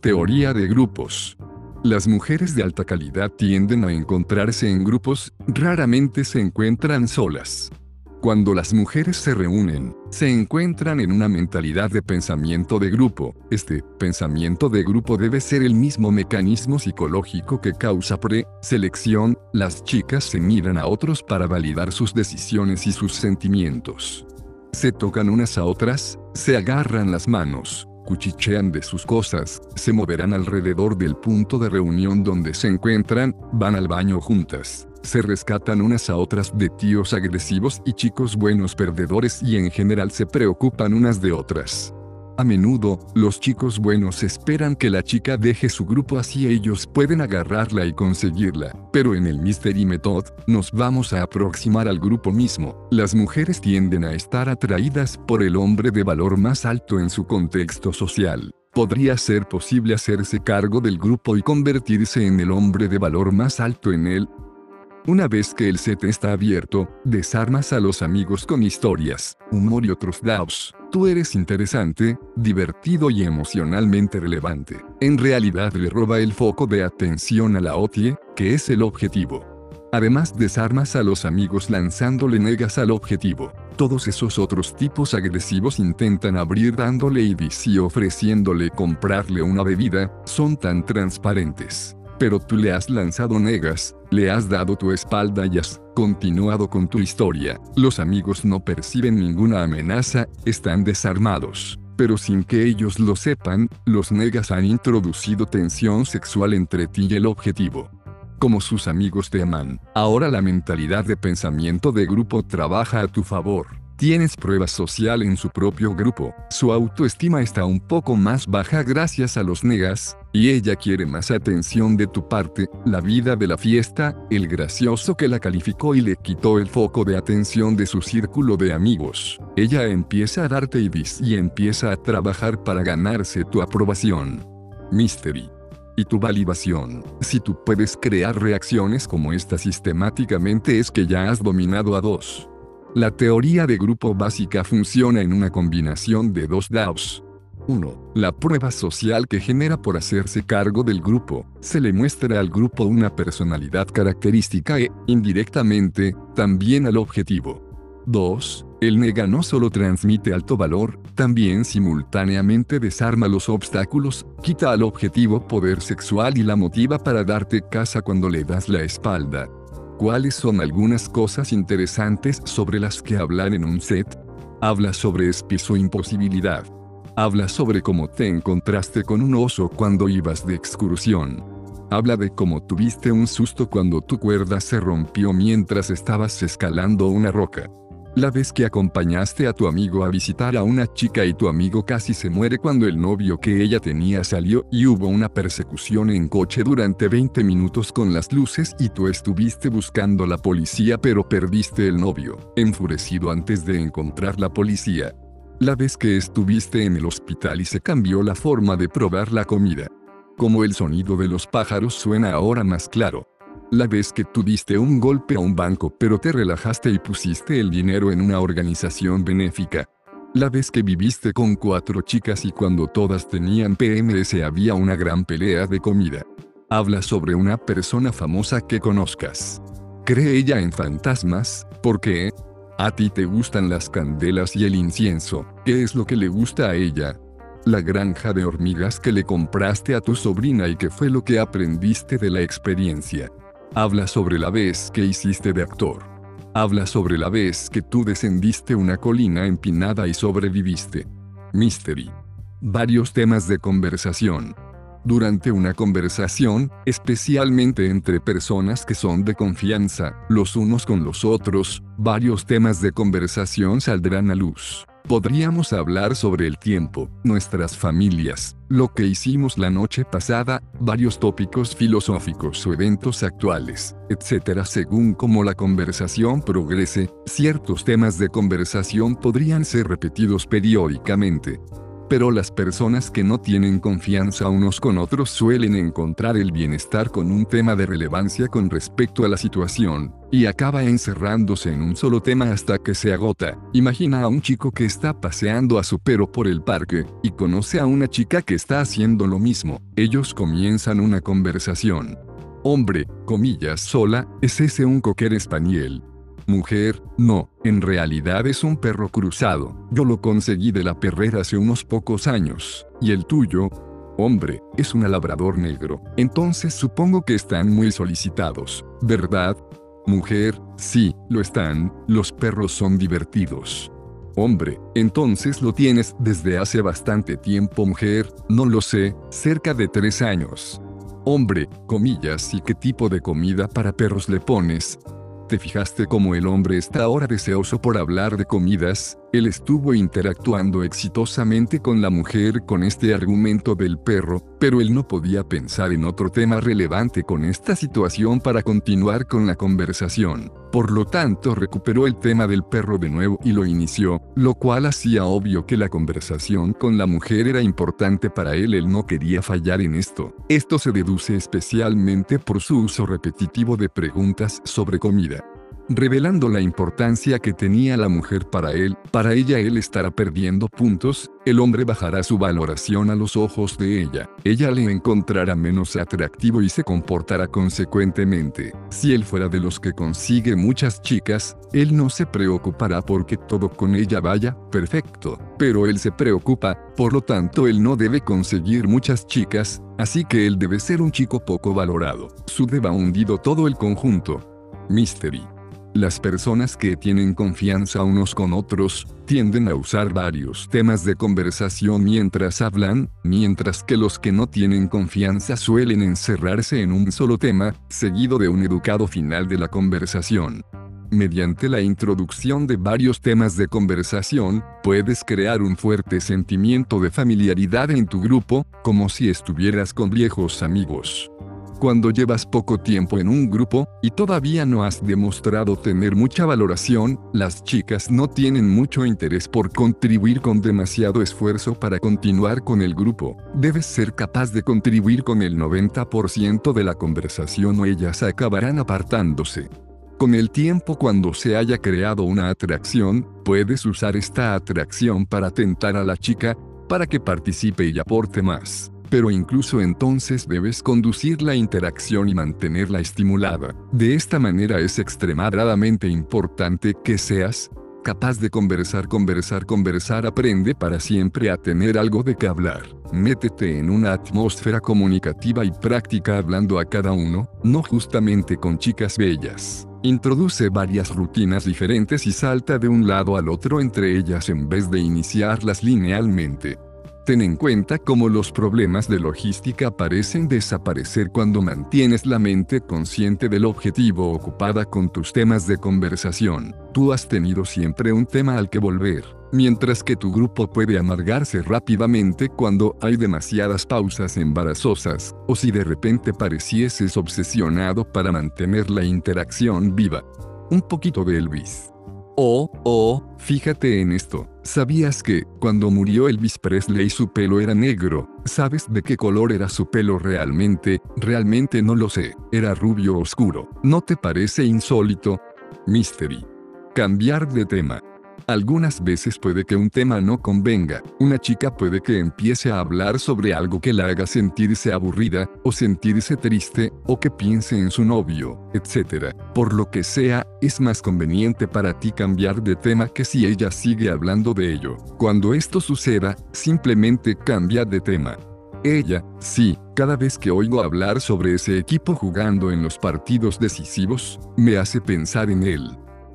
Teoría de grupos. Las mujeres de alta calidad tienden a encontrarse en grupos, raramente se encuentran solas. Cuando las mujeres se reúnen, se encuentran en una mentalidad de pensamiento de grupo. Este pensamiento de grupo debe ser el mismo mecanismo psicológico que causa preselección. Las chicas se miran a otros para validar sus decisiones y sus sentimientos. Se tocan unas a otras, se agarran las manos, cuchichean de sus cosas, se moverán alrededor del punto de reunión donde se encuentran, van al baño juntas, se rescatan unas a otras de tíos agresivos y chicos buenos perdedores y en general se preocupan unas de otras. A menudo, los chicos buenos esperan que la chica deje su grupo así ellos pueden agarrarla y conseguirla, pero en el Mystery Method, nos vamos a aproximar al grupo mismo. Las mujeres tienden a estar atraídas por el hombre de valor más alto en su contexto social. Podría ser posible hacerse cargo del grupo y convertirse en el hombre de valor más alto en él. Una vez que el set está abierto, desarmas a los amigos con historias, humor y otros dados. Tú eres interesante, divertido y emocionalmente relevante. En realidad le roba el foco de atención a la OTIE, que es el objetivo. Además desarmas a los amigos lanzándole negas al objetivo. Todos esos otros tipos agresivos intentan abrir dándole IDs y ofreciéndole comprarle una bebida, son tan transparentes. Pero tú le has lanzado negas, le has dado tu espalda y has continuado con tu historia. Los amigos no perciben ninguna amenaza, están desarmados. Pero sin que ellos lo sepan, los negas han introducido tensión sexual entre ti y el objetivo. Como sus amigos te aman, ahora la mentalidad de pensamiento de grupo trabaja a tu favor. Tienes prueba social en su propio grupo, su autoestima está un poco más baja gracias a los negas, y ella quiere más atención de tu parte. La vida de la fiesta, el gracioso que la calificó y le quitó el foco de atención de su círculo de amigos. Ella empieza a darte IDs y empieza a trabajar para ganarse tu aprobación. Mystery. Y tu validación. Si tú puedes crear reacciones como esta sistemáticamente es que ya has dominado a dos. La teoría de grupo básica funciona en una combinación de dos dados. 1. La prueba social que genera por hacerse cargo del grupo. Se le muestra al grupo una personalidad característica e, indirectamente, también al objetivo. 2. El nega no solo transmite alto valor, también simultáneamente desarma los obstáculos, quita al objetivo poder sexual y la motiva para darte caza cuando le das la espalda. ¿Cuáles son algunas cosas interesantes sobre las que hablar en un set? Habla sobre esquizoimposibilidad. Habla sobre cómo te encontraste con un oso cuando ibas de excursión. Habla de cómo tuviste un susto cuando tu cuerda se rompió mientras estabas escalando una roca. La vez que acompañaste a tu amigo a visitar a una chica y tu amigo casi se muere cuando el novio que ella tenía salió y hubo una persecución en coche durante 20 minutos con las luces y tú estuviste buscando a la policía pero perdiste el novio, enfurecido antes de encontrar la policía. La vez que estuviste en el hospital y se cambió la forma de probar la comida. Como el sonido de los pájaros suena ahora más claro. La vez que tú diste un golpe a un banco pero te relajaste y pusiste el dinero en una organización benéfica. La vez que viviste con 4 chicas y cuando todas tenían PMS había una gran pelea de comida. Habla sobre una persona famosa que conozcas. ¿Cree ella en fantasmas? ¿Por qué? A ti te gustan las candelas y el incienso, ¿qué es lo que le gusta a ella? La granja de hormigas que le compraste a tu sobrina y qué fue lo que aprendiste de la experiencia. Habla sobre la vez que hiciste de actor. Habla sobre la vez que tú descendiste una colina empinada y sobreviviste. Mystery. Varios temas de conversación. Durante una conversación, especialmente entre personas que son de confianza, los unos con los otros, varios temas de conversación saldrán a luz. Podríamos hablar sobre el tiempo, nuestras familias, lo que hicimos la noche pasada, varios tópicos filosóficos o eventos actuales, etc. Según cómo la conversación progrese, ciertos temas de conversación podrían ser repetidos periódicamente. pero las personas que no tienen confianza unos con otros suelen encontrar el bienestar con un tema de relevancia con respecto a la situación, y acaba encerrándose en un solo tema hasta que se agota. Imagina a un chico que está paseando a su perro por el parque, y conoce a una chica que está haciendo lo mismo. Ellos comienzan una conversación. Hombre, comillas, sola, ¿es ese un cocker español? Mujer, no, en realidad es un perro cruzado. Yo lo conseguí de la perrera hace unos pocos años. ¿Y el tuyo? Hombre, es un labrador negro. Entonces supongo que están muy solicitados, ¿verdad? Mujer, sí, lo están. Los perros son divertidos. Hombre, entonces lo tienes desde hace bastante tiempo. Mujer, no lo sé, cerca de 3 años. Hombre, comillas, ¿y qué tipo de comida para perros le pones? ¿Te fijaste cómo el hombre está ahora deseoso por hablar de comidas? Él estuvo interactuando exitosamente con la mujer con este argumento del perro, pero él no podía pensar en otro tema relevante con esta situación para continuar con la conversación. Por lo tanto, recuperó el tema del perro de nuevo y lo inició, lo cual hacía obvio que la conversación con la mujer era importante para él. Él no quería fallar en esto. Esto se deduce especialmente por su uso repetitivo de preguntas sobre comida, revelando la importancia que tenía la mujer para él. Para ella él estará perdiendo puntos, el hombre bajará su valoración a los ojos de ella, ella le encontrará menos atractivo y se comportará consecuentemente. Si él fuera de los que consigue muchas chicas, él no se preocupará porque todo con ella vaya perfecto, pero él se preocupa, por lo tanto él no debe conseguir muchas chicas, así que él debe ser un chico poco valorado. Sudeva hundido todo el conjunto. Mystery. Las personas que tienen confianza unos con otros tienden a usar varios temas de conversación mientras hablan, mientras que los que no tienen confianza suelen encerrarse en un solo tema, seguido de un educado final de la conversación. Mediante la introducción de varios temas de conversación, puedes crear un fuerte sentimiento de familiaridad en tu grupo, como si estuvieras con viejos amigos. Cuando llevas poco tiempo en un grupo, y todavía no has demostrado tener mucha valoración, las chicas no tienen mucho interés por contribuir con demasiado esfuerzo para continuar con el grupo. Debes ser capaz de contribuir con el 90% de la conversación o ellas acabarán apartándose. Con el tiempo, cuando se haya creado una atracción, puedes usar esta atracción para tentar a la chica, para que participe y aporte más. Pero incluso entonces debes conducir la interacción y mantenerla estimulada. De esta manera es extremadamente importante que seas capaz de conversar. Aprende para siempre a tener algo de qué hablar. Métete en una atmósfera comunicativa y practica hablando a cada uno, no justamente con chicas bellas. Introduce varias rutinas diferentes y salta de un lado al otro entre ellas en vez de iniciarlas linealmente. Ten en cuenta cómo los problemas de logística parecen desaparecer cuando mantienes la mente consciente del objetivo ocupada con tus temas de conversación. Tú has tenido siempre un tema al que volver, mientras que tu grupo puede amargarse rápidamente cuando hay demasiadas pausas embarazosas, o si de repente parecieses obsesionado para mantener la interacción viva. Un poquito de Elvis. Fíjate en esto. ¿Sabías que, cuando murió Elvis Presley, su pelo era negro? ¿Sabes de qué color era su pelo realmente? Realmente no lo sé. Era rubio oscuro. ¿No te parece insólito? Mystery. Cambiar de tema. Algunas veces puede que un tema no convenga. Una chica puede que empiece a hablar sobre algo que la haga sentirse aburrida, o sentirse triste, o que piense en su novio, etc. Por lo que sea, es más conveniente para ti cambiar de tema que si ella sigue hablando de ello. Cuando esto suceda, simplemente cambia de tema. Ella, sí, cada vez que oigo hablar sobre ese equipo jugando en los partidos decisivos, me hace pensar en él.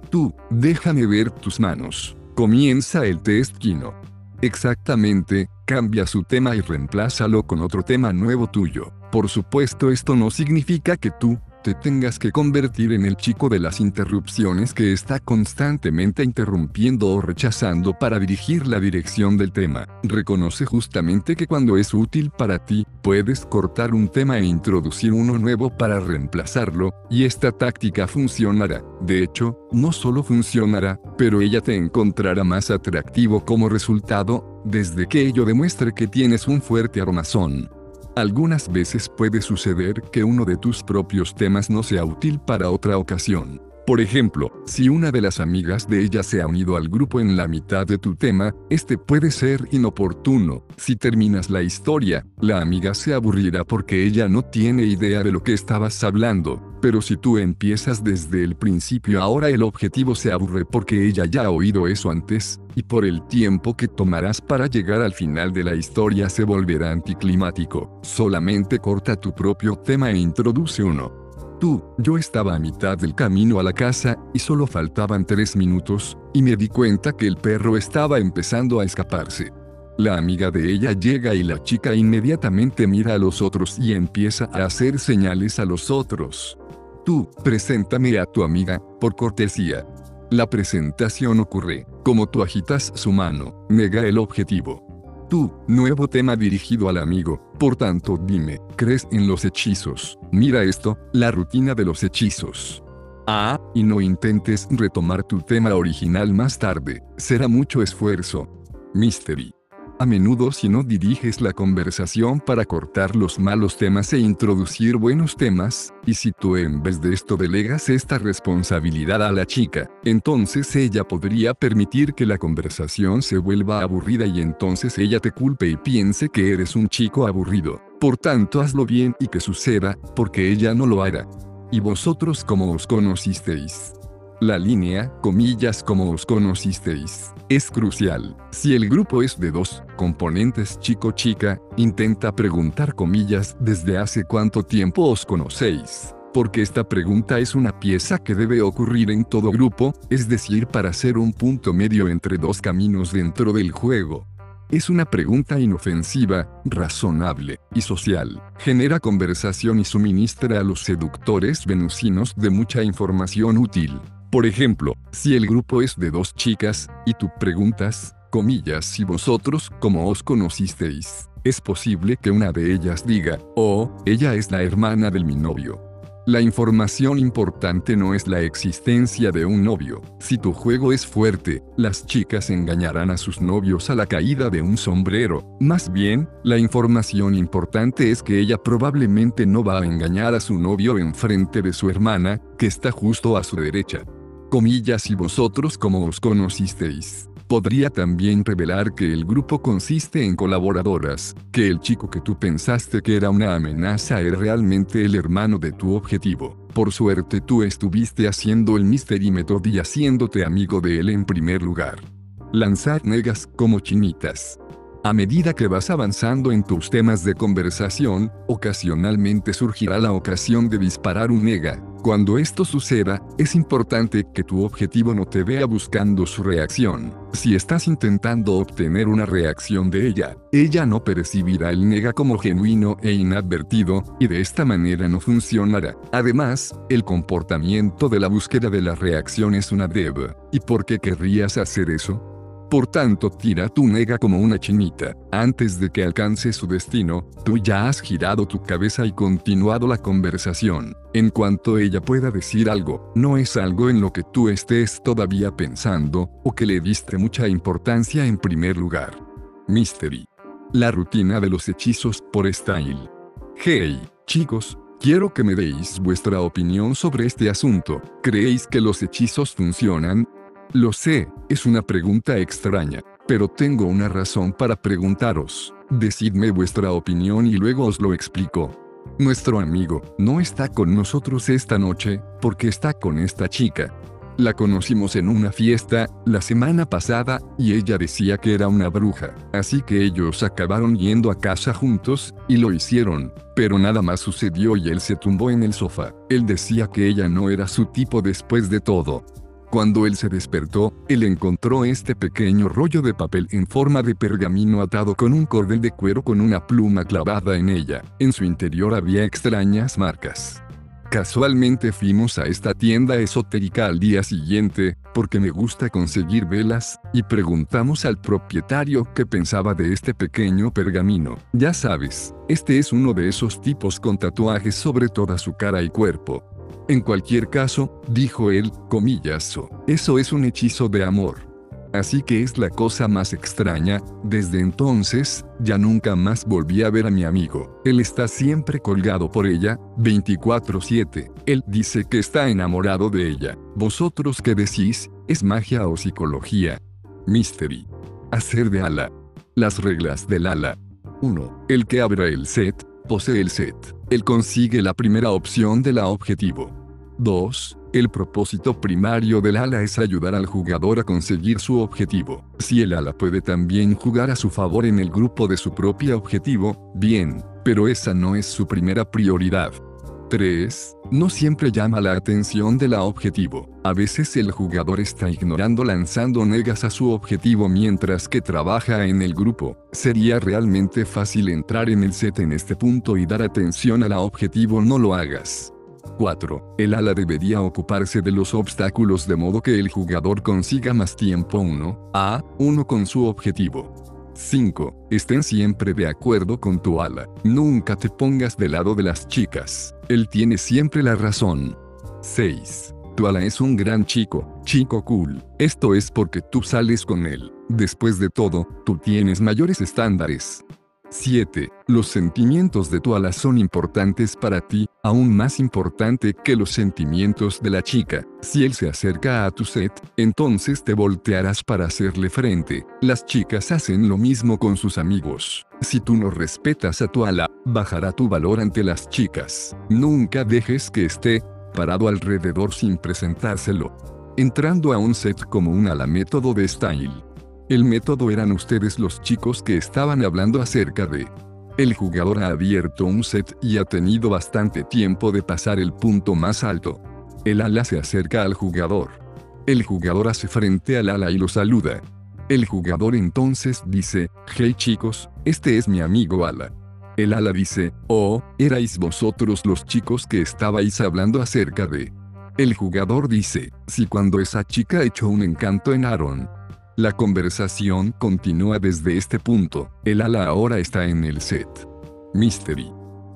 Tú, déjame ver tus manos. Comienza el test Kino. Exactamente, cambia su tema y reemplázalo con otro tema nuevo tuyo. Por supuesto, esto no significa que tú te tengas que convertir en el chico de las interrupciones que está constantemente interrumpiendo o rechazando para dirigir la dirección del tema. Reconoce justamente que cuando es útil para ti, puedes cortar un tema e introducir uno nuevo para reemplazarlo, y esta táctica funcionará. De hecho, no solo funcionará, pero ella te encontrará más atractivo como resultado, desde que ello demuestre que tienes un fuerte armazón. Algunas veces puede suceder que uno de tus propios temas no sea útil para otra ocasión. Por ejemplo, si una de las amigas de ella se ha unido al grupo en la mitad de tu tema, este puede ser inoportuno. Si terminas la historia, la amiga se aburrirá porque ella no tiene idea de lo que estabas hablando. Pero si tú empiezas desde el principio, ahora el objetivo se aburre porque ella ya ha oído eso antes, y por el tiempo que tomarás para llegar al final de la historia se volverá anticlimático. Solamente corta tu propio tema e introduce uno. Yo estaba a mitad del camino a la casa, y solo faltaban 3 minutos, y me di cuenta que el perro estaba empezando a escaparse. La amiga de ella llega y la chica inmediatamente mira a los otros y empieza a hacer señales a los otros. Tú, preséntame a tu amiga, por cortesía. La presentación ocurre, como tú agitas su mano, nega el objetivo. Tú, nuevo tema dirigido al amigo, por tanto dime, ¿crees en los hechizos? Mira esto, la rutina de los hechizos. Ah, y no intentes retomar tu tema original más tarde, será mucho esfuerzo. Mystery. A menudo si no diriges la conversación para cortar los malos temas e introducir buenos temas, y si tú en vez de esto delegas esta responsabilidad a la chica, entonces ella podría permitir que la conversación se vuelva aburrida y entonces ella te culpe y piense que eres un chico aburrido. Por tanto, hazlo bien y que suceda, porque ella no lo hará. ¿Y vosotros cómo os conocisteis? La línea, comillas, como os conocisteis, es crucial. Si el grupo es de 2 componentes chico-chica, intenta preguntar, comillas, ¿desde hace cuánto tiempo os conocéis? Porque esta pregunta es una pieza que debe ocurrir en todo grupo, es decir, para hacer un punto medio entre 2 caminos dentro del juego. Es una pregunta inofensiva, razonable y social. Genera conversación y suministra a los seductores venusinos de mucha información útil. Por ejemplo, si el grupo es de 2 chicas, y tú preguntas, comillas, si vosotros cómo os conocisteis, es posible que una de ellas diga, oh, ella es la hermana de mi novio. La información importante no es la existencia de un novio. Si tu juego es fuerte, las chicas engañarán a sus novios a la caída de un sombrero. Más bien, la información importante es que ella probablemente no va a engañar a su novio enfrente de su hermana, que está justo a su derecha. Comillas, y vosotros cómo os conocisteis. Podría también revelar que el grupo consiste en colaboradoras, que el chico que tú pensaste que era una amenaza era realmente el hermano de tu objetivo. Por suerte tú estuviste haciendo el Mystery Method y haciéndote amigo de él en primer lugar. Lanzar negas como chinitas. A medida que vas avanzando en tus temas de conversación, ocasionalmente surgirá la ocasión de disparar un nega. Cuando esto suceda, es importante que tu objetivo no te vea buscando su reacción. Si estás intentando obtener una reacción de ella, ella no percibirá el nega como genuino e inadvertido, y de esta manera no funcionará. Además, el comportamiento de la búsqueda de la reacción es una deb. ¿Y por qué querrías hacer eso? Por tanto, tira tu nega como una chinita. Antes de que alcance su destino, tú ya has girado tu cabeza y continuado la conversación. En cuanto ella pueda decir algo, no es algo en lo que tú estés todavía pensando, o que le diste mucha importancia en primer lugar. Mystery. La rutina de los hechizos por Style. Hey, chicos. Quiero que me deis vuestra opinión sobre este asunto. ¿Creéis que los hechizos funcionan? Lo sé, es una pregunta extraña, pero tengo una razón para preguntaros. Decidme vuestra opinión y luego os lo explico. Nuestro amigo no está con nosotros esta noche, porque está con esta chica. La conocimos en una fiesta, la semana pasada, y ella decía que era una bruja. Así que ellos acabaron yendo a casa juntos, y lo hicieron. Pero nada más sucedió y él se tumbó en el sofá. Él decía que ella no era su tipo después de todo. Cuando él se despertó, él encontró este pequeño rollo de papel en forma de pergamino atado con un cordel de cuero con una pluma clavada en ella. En su interior había extrañas marcas. Casualmente fuimos a esta tienda esotérica al día siguiente, porque me gusta conseguir velas, y preguntamos al propietario qué pensaba de este pequeño pergamino. Ya sabes, este es uno de esos tipos con tatuajes sobre toda su cara y cuerpo. En cualquier caso, dijo él, comillazo, eso es un hechizo de amor. Así que es la cosa más extraña, desde entonces, ya nunca más volví a ver a mi amigo. Él está siempre colgado por ella, 24/7. Él dice que está enamorado de ella. ¿Vosotros qué decís? ¿Es magia o psicología? Mystery. Hacer de ala. Las reglas del ala. 1. El que abra el set, posee el set. Él consigue la primera opción del objetivo. 2. El propósito primario del ala es ayudar al jugador a conseguir su objetivo. Si el ala puede también jugar a su favor en el grupo de su propio objetivo, bien, pero esa no es su primera prioridad. 3. No siempre llama la atención del objetivo. A veces el jugador está ignorando lanzando negas a su objetivo mientras que trabaja en el grupo. Sería realmente fácil entrar en el set en este punto y dar atención al objetivo, no lo hagas. 4. El ala debería ocuparse de los obstáculos de modo que el jugador consiga más tiempo 1 a 1 con su objetivo. 5. Estén siempre de acuerdo con tu ala. Nunca te pongas del lado de las chicas. Él tiene siempre la razón. 6. Tu ala es un gran chico cool. Esto es porque tú sales con él. Después de todo, tú tienes mayores estándares. 7. Los sentimientos de tu ala son importantes para ti, aún más importante que los sentimientos de la chica. Si él se acerca a tu set, entonces te voltearás para hacerle frente. Las chicas hacen lo mismo con sus amigos. Si tú no respetas a tu ala, bajará tu valor ante las chicas. Nunca dejes que esté parado alrededor sin presentárselo. Entrando a un set como un ala método de style. El método eran ustedes los chicos que estaban hablando acerca de. El jugador ha abierto un set y ha tenido bastante tiempo de pasar el punto más alto. El ala se acerca al jugador. El jugador hace frente al ala y lo saluda. El jugador entonces dice, hey chicos, este es mi amigo ala. El ala dice, oh, erais vosotros los chicos que estabais hablando acerca de. El jugador dice, sí, cuando esa chica echó un encanto en Aaron. La conversación continúa desde este punto. El ala ahora está en el set. Mystery.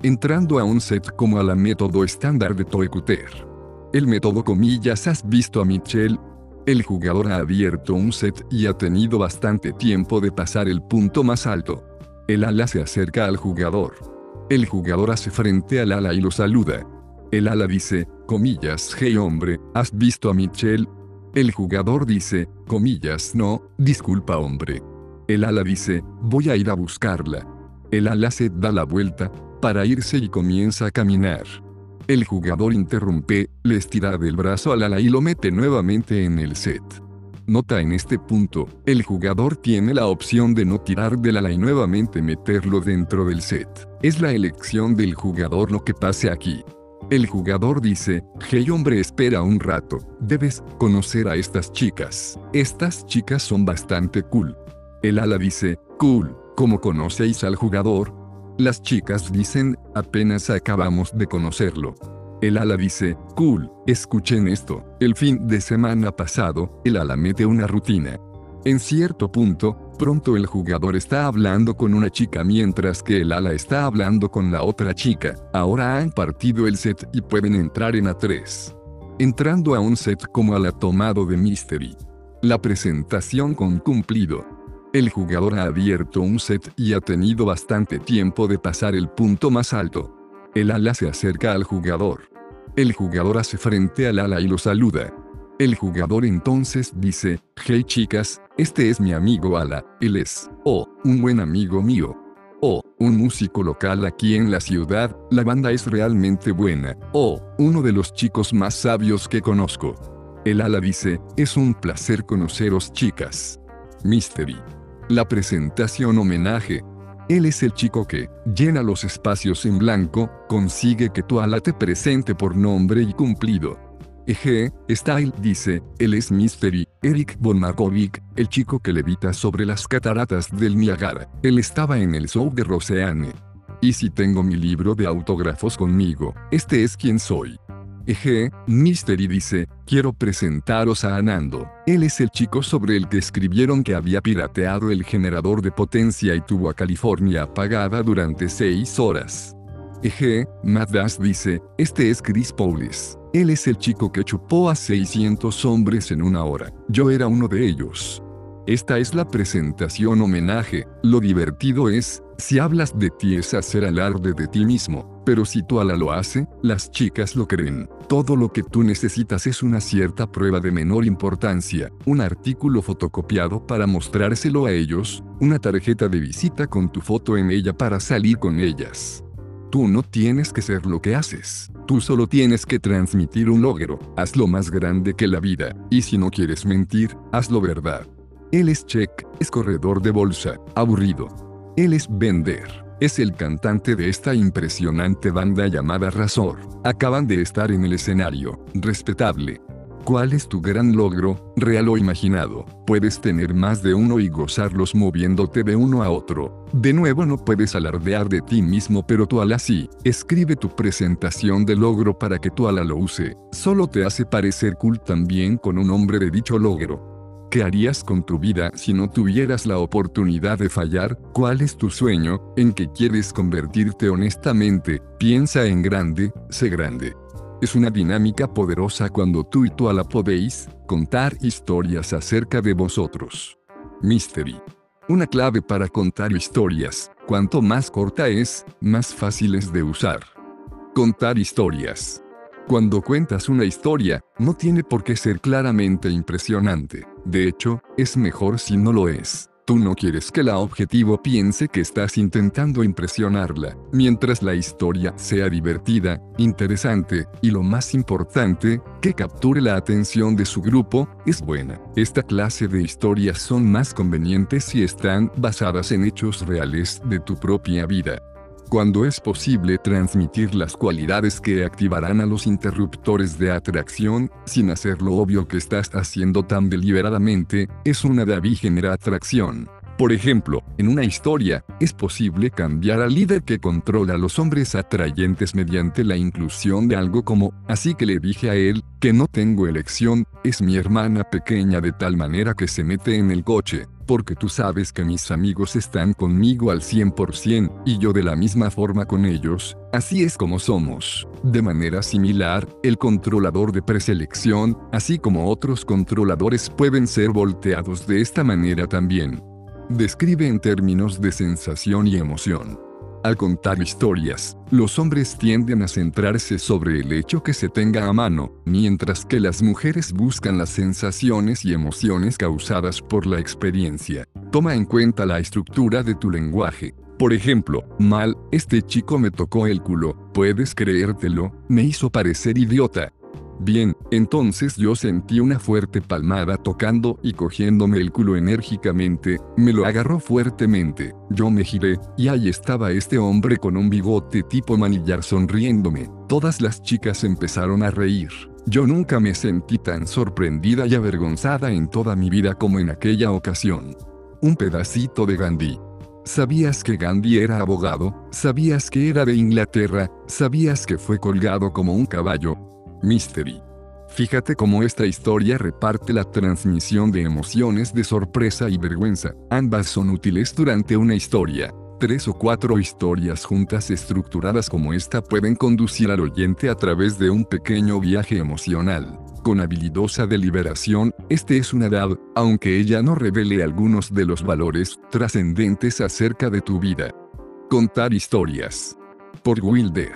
Entrando a un set como a la método estándar de Toecuter. El método comillas, ¿has visto a Michelle? El jugador ha abierto un set y ha tenido bastante tiempo de pasar el punto más alto. El ala se acerca al jugador. El jugador hace frente al ala y lo saluda. El ala dice, comillas, hey hombre, ¿has visto a Michelle? El jugador dice, comillas, no, disculpa hombre. El ala dice, voy a ir a buscarla. El ala se da la vuelta, para irse y comienza a caminar. El jugador interrumpe, le estira del brazo al ala y lo mete nuevamente en el set. Nota en este punto, el jugador tiene la opción de no tirar del ala y nuevamente meterlo dentro del set. Es la elección del jugador lo que pase aquí. El jugador dice, hey hombre, espera un rato, debes conocer a estas chicas. Estas chicas son bastante cool. El ala dice, cool, ¿cómo conocéis al jugador? Las chicas dicen, apenas acabamos de conocerlo. El ala dice, cool, escuchen esto, el fin de semana pasado, el ala mete una rutina. En cierto punto, pronto el jugador está hablando con una chica mientras que el ala está hablando con la otra chica. Ahora han partido el set y pueden entrar en A3. Entrando a un set como ala tomado de Mystery. La presentación con cumplido. El jugador ha abierto un set y ha tenido bastante tiempo de pasar el punto más alto. El ala se acerca al jugador. El jugador hace frente al ala y lo saluda. El jugador entonces dice, hey chicas, este es mi amigo ala, él es, oh, un buen amigo mío. Oh, un músico local aquí en la ciudad, la banda es realmente buena. Oh, uno de los chicos más sabios que conozco. El ala dice, es un placer conoceros chicas. Mystery. La presentación homenaje. Él es el chico que llena los espacios en blanco, consigue que tu ala te presente por nombre y cumplido. Eje, Style dice, él es Mystery, Eric Von Markovic, el chico que levita sobre las cataratas del Niágara. Él estaba en el show de Roseanne. Y si tengo mi libro de autógrafos conmigo, este es quien soy. Eg. Mystery dice, quiero presentaros a Anando. Él es el chico sobre el que escribieron que había pirateado el generador de potencia y tuvo a California apagada durante 6 horas. Eg. Maddas dice, este es Chris Paulis. Él es el chico que chupó a 600 hombres en una hora. Yo era uno de ellos. Esta es la presentación homenaje. Lo divertido es, si hablas de ti es hacer alarde de ti mismo, pero si tu ala lo hace, las chicas lo creen. Todo lo que tú necesitas es una cierta prueba de menor importancia, un artículo fotocopiado para mostrárselo a ellos, una tarjeta de visita con tu foto en ella para salir con ellas. Tú no tienes que ser lo que haces, tú solo tienes que transmitir un logro, hazlo más grande que la vida, y si no quieres mentir, hazlo verdad. Él es Check, es corredor de bolsa, aburrido. Él es Bender, es el cantante de esta impresionante banda llamada Razor. Acaban de estar en el escenario, respetable. ¿Cuál es tu gran logro, real o imaginado? Puedes tener más de uno y gozarlos moviéndote de uno a otro. De nuevo no puedes alardear de ti mismo, pero tu ala sí. Escribe tu presentación de logro para que tu ala lo use. Solo te hace parecer cool también con un nombre de dicho logro. ¿Qué harías con tu vida si no tuvieras la oportunidad de fallar? ¿Cuál es tu sueño? ¿En qué quieres convertirte honestamente? Piensa en grande, sé grande. Es una dinámica poderosa cuando tú y tu ala podéis contar historias acerca de vosotros. Mystery. Una clave para contar historias, cuanto más corta es, más fácil es de usar. Contar historias. Cuando cuentas una historia, no tiene por qué ser claramente impresionante. De hecho, es mejor si no lo es. Tú no quieres que la objetivo piense que estás intentando impresionarla, mientras la historia sea divertida, interesante, y lo más importante, que capture la atención de su grupo, es buena. Esta clase de historias son más convenientes si están basadas en hechos reales de tu propia vida. Cuando es posible transmitir las cualidades que activarán a los interruptores de atracción, sin hacer lo obvio que estás haciendo tan deliberadamente, es una DAVI genera atracción. Por ejemplo, en una historia, es posible cambiar al líder que controla a los hombres atrayentes mediante la inclusión de algo como, así que le dije a él, que no tengo elección, es mi hermana pequeña de tal manera que se mete en el coche. Porque tú sabes que mis amigos están conmigo al 100%, y yo de la misma forma con ellos, así es como somos. De manera similar, el controlador de preselección, así como otros controladores pueden ser volteados de esta manera también. Describe en términos de sensación y emoción. Al contar historias, los hombres tienden a centrarse sobre el hecho que se tenga a mano, mientras que las mujeres buscan las sensaciones y emociones causadas por la experiencia. Toma en cuenta la estructura de tu lenguaje. Por ejemplo, mal, este chico me tocó el culo, ¿puedes creértelo? Me hizo parecer idiota. Bien, entonces yo sentí una fuerte palmada tocando y cogiéndome el culo enérgicamente, me lo agarró fuertemente, yo me giré, y ahí estaba este hombre con un bigote tipo manillar sonriéndome, todas las chicas empezaron a reír. Yo nunca me sentí tan sorprendida y avergonzada en toda mi vida como en aquella ocasión. Un pedacito de Gandhi. ¿Sabías que Gandhi era abogado? ¿Sabías que era de Inglaterra? ¿Sabías que fue colgado como un caballo? Mystery. Fíjate cómo esta historia reparte la transmisión de emociones de sorpresa y vergüenza. Ambas son útiles durante una historia. 3 o 4 historias juntas estructuradas como esta pueden conducir al oyente a través de un pequeño viaje emocional. Con habilidosa deliberación, este es una DAV, aunque ella no revele algunos de los valores trascendentes acerca de tu vida. Contar historias. Por Wilder.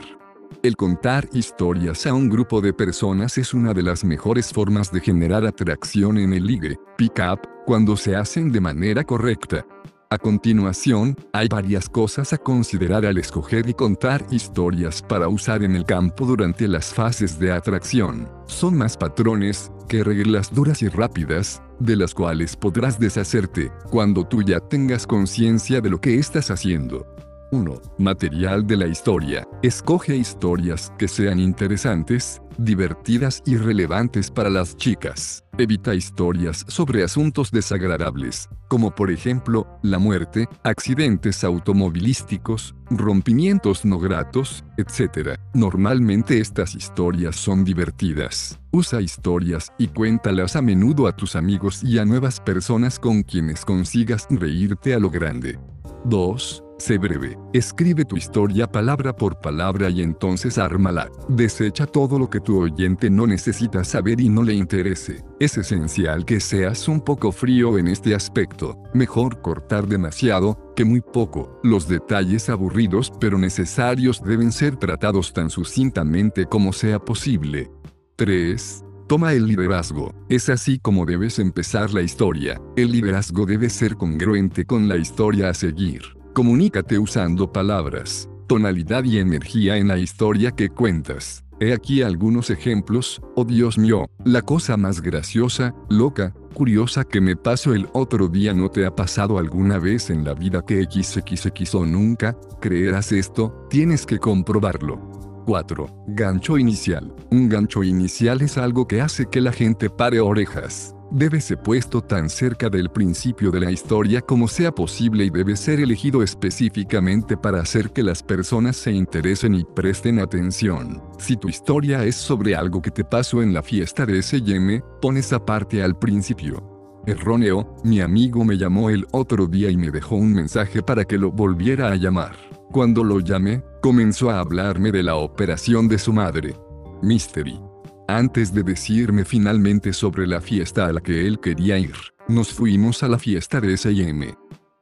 El contar historias a un grupo de personas es una de las mejores formas de generar atracción en el ligue, pick up, cuando se hacen de manera correcta. A continuación, hay varias cosas a considerar al escoger y contar historias para usar en el campo durante las fases de atracción. Son más patrones que reglas duras y rápidas, de las cuales podrás deshacerte cuando tú ya tengas conciencia de lo que estás haciendo. 1. Material de la historia. Escoge historias que sean interesantes, divertidas y relevantes para las chicas. Evita historias sobre asuntos desagradables, como por ejemplo, la muerte, accidentes automovilísticos, rompimientos no gratos, etc. Normalmente estas historias son divertidas. Usa historias y cuéntalas a menudo a tus amigos y a nuevas personas con quienes consigas reírte a lo grande. 2. Sé breve. Escribe tu historia palabra por palabra y entonces ármala. Desecha todo lo que tu oyente no necesita saber y no le interese. Es esencial que seas un poco frío en este aspecto. Mejor cortar demasiado que muy poco. Los detalles aburridos pero necesarios deben ser tratados tan sucintamente como sea posible. 3. Toma el liderazgo. Es así como debes empezar la historia. El liderazgo debe ser congruente con la historia a seguir. Comunícate usando palabras, tonalidad y energía en la historia que cuentas. He aquí algunos ejemplos. Oh Dios mío, la cosa más graciosa, loca, curiosa que me pasó el otro día. ¿No te ha pasado alguna vez en la vida que XXX o nunca creerás esto? Tienes que comprobarlo. 4. Gancho inicial. Un gancho inicial es algo que hace que la gente pare orejas. Debe ser puesto tan cerca del principio de la historia como sea posible y debe ser elegido específicamente para hacer que las personas se interesen y presten atención. Si tu historia es sobre algo que te pasó en la fiesta de S&M, pon esa parte al principio. Erróneo, mi amigo me llamó el otro día y me dejó un mensaje para que lo volviera a llamar. Cuando lo llamé, comenzó a hablarme de la operación de su madre. Mystery. Antes de decirme finalmente sobre la fiesta a la que él quería ir, nos fuimos a la fiesta de S&M.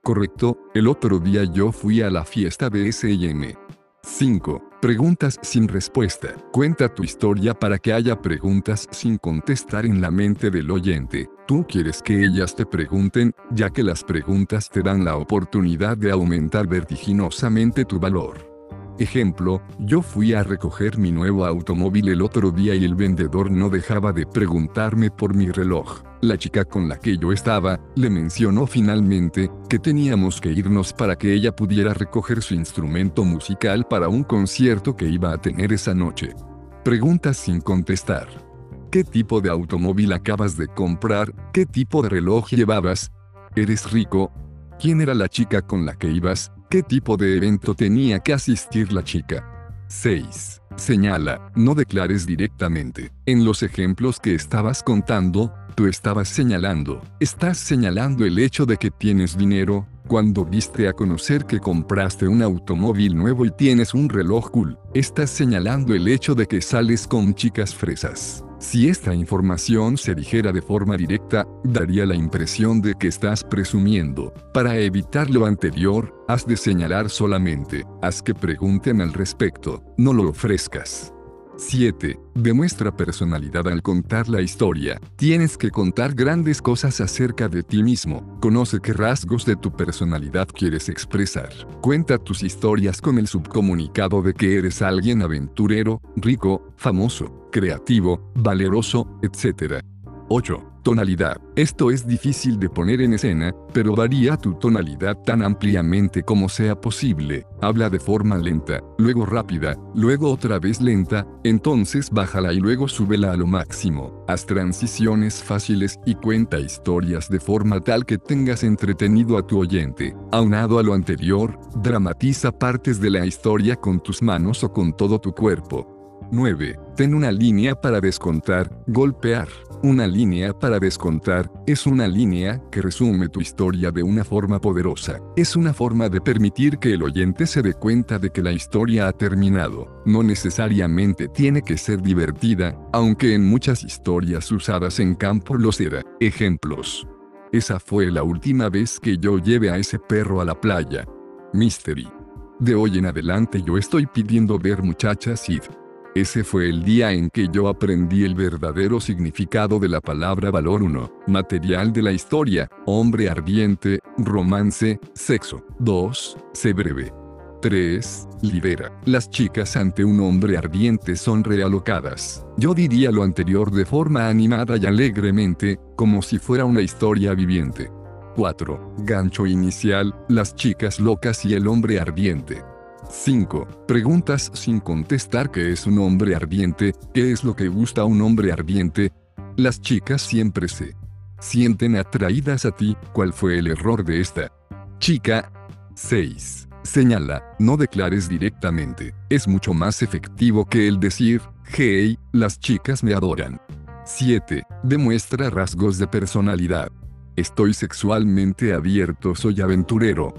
Correcto, el otro día yo fui a la fiesta de S&M. 5. Preguntas sin respuesta. Cuenta tu historia para que haya preguntas sin contestar en la mente del oyente. Tú quieres que ellas te pregunten, ya que las preguntas te dan la oportunidad de aumentar vertiginosamente tu valor. Ejemplo, yo fui a recoger mi nuevo automóvil el otro día y el vendedor no dejaba de preguntarme por mi reloj. La chica con la que yo estaba, le mencionó finalmente, que teníamos que irnos para que ella pudiera recoger su instrumento musical para un concierto que iba a tener esa noche. Preguntas sin contestar. ¿Qué tipo de automóvil acabas de comprar? ¿Qué tipo de reloj llevabas? ¿Eres rico? ¿Quién era la chica con la que ibas? ¿Qué tipo de evento tenía que asistir la chica? 6. Señala, no declares directamente. En los ejemplos que estabas contando, tú estabas señalando. Estás señalando el hecho de que tienes dinero, cuando diste a conocer que compraste un automóvil nuevo y tienes un reloj cool. Estás señalando el hecho de que sales con chicas fresas. Si esta información se dijera de forma directa, daría la impresión de que estás presumiendo. Para evitar lo anterior, has de señalar solamente. Haz que pregunten al respecto, no lo ofrezcas. 7. Demuestra personalidad al contar la historia. Tienes que contar grandes cosas acerca de ti mismo. Conoce qué rasgos de tu personalidad quieres expresar. Cuenta tus historias con el subcomunicado de que eres alguien aventurero, rico, famoso, creativo, valeroso, etc. 8. Tonalidad. Esto es difícil de poner en escena, pero varía tu tonalidad tan ampliamente como sea posible. Habla de forma lenta, luego rápida, luego otra vez lenta, entonces bájala y luego súbela a lo máximo. Haz transiciones fáciles y cuenta historias de forma tal que tengas entretenido a tu oyente. Aunado a lo anterior, dramatiza partes de la historia con tus manos o con todo tu cuerpo. 9. Ten una línea para descontar, golpear. Una línea para descontar es una línea que resume tu historia de una forma poderosa. Es una forma de permitir que el oyente se dé cuenta de que la historia ha terminado. No necesariamente tiene que ser divertida, aunque en muchas historias usadas en campo lo será. Ejemplos. Esa fue la última vez que yo llevé a ese perro a la playa. Mystery. De hoy en adelante yo estoy pidiendo ver muchachas id. Ese fue el día en que yo aprendí el verdadero significado de la palabra valor. 1. Material de la historia, hombre ardiente, romance, sexo. 2. Sé breve. 3. Libera. Las chicas ante un hombre ardiente son realocadas. Yo diría lo anterior de forma animada y alegremente, como si fuera una historia viviente. 4. Gancho inicial, las chicas locas y el hombre ardiente. 5. Preguntas sin contestar. ¿Qué es un hombre ardiente? ¿Qué es lo que gusta a un hombre ardiente? Las chicas siempre se sienten atraídas a ti. ¿Cuál fue el error de esta chica? 6. Señala, no declares directamente. Es mucho más efectivo que el decir, hey, las chicas me adoran. 7. Demuestra rasgos de personalidad. Estoy sexualmente abierto, soy aventurero.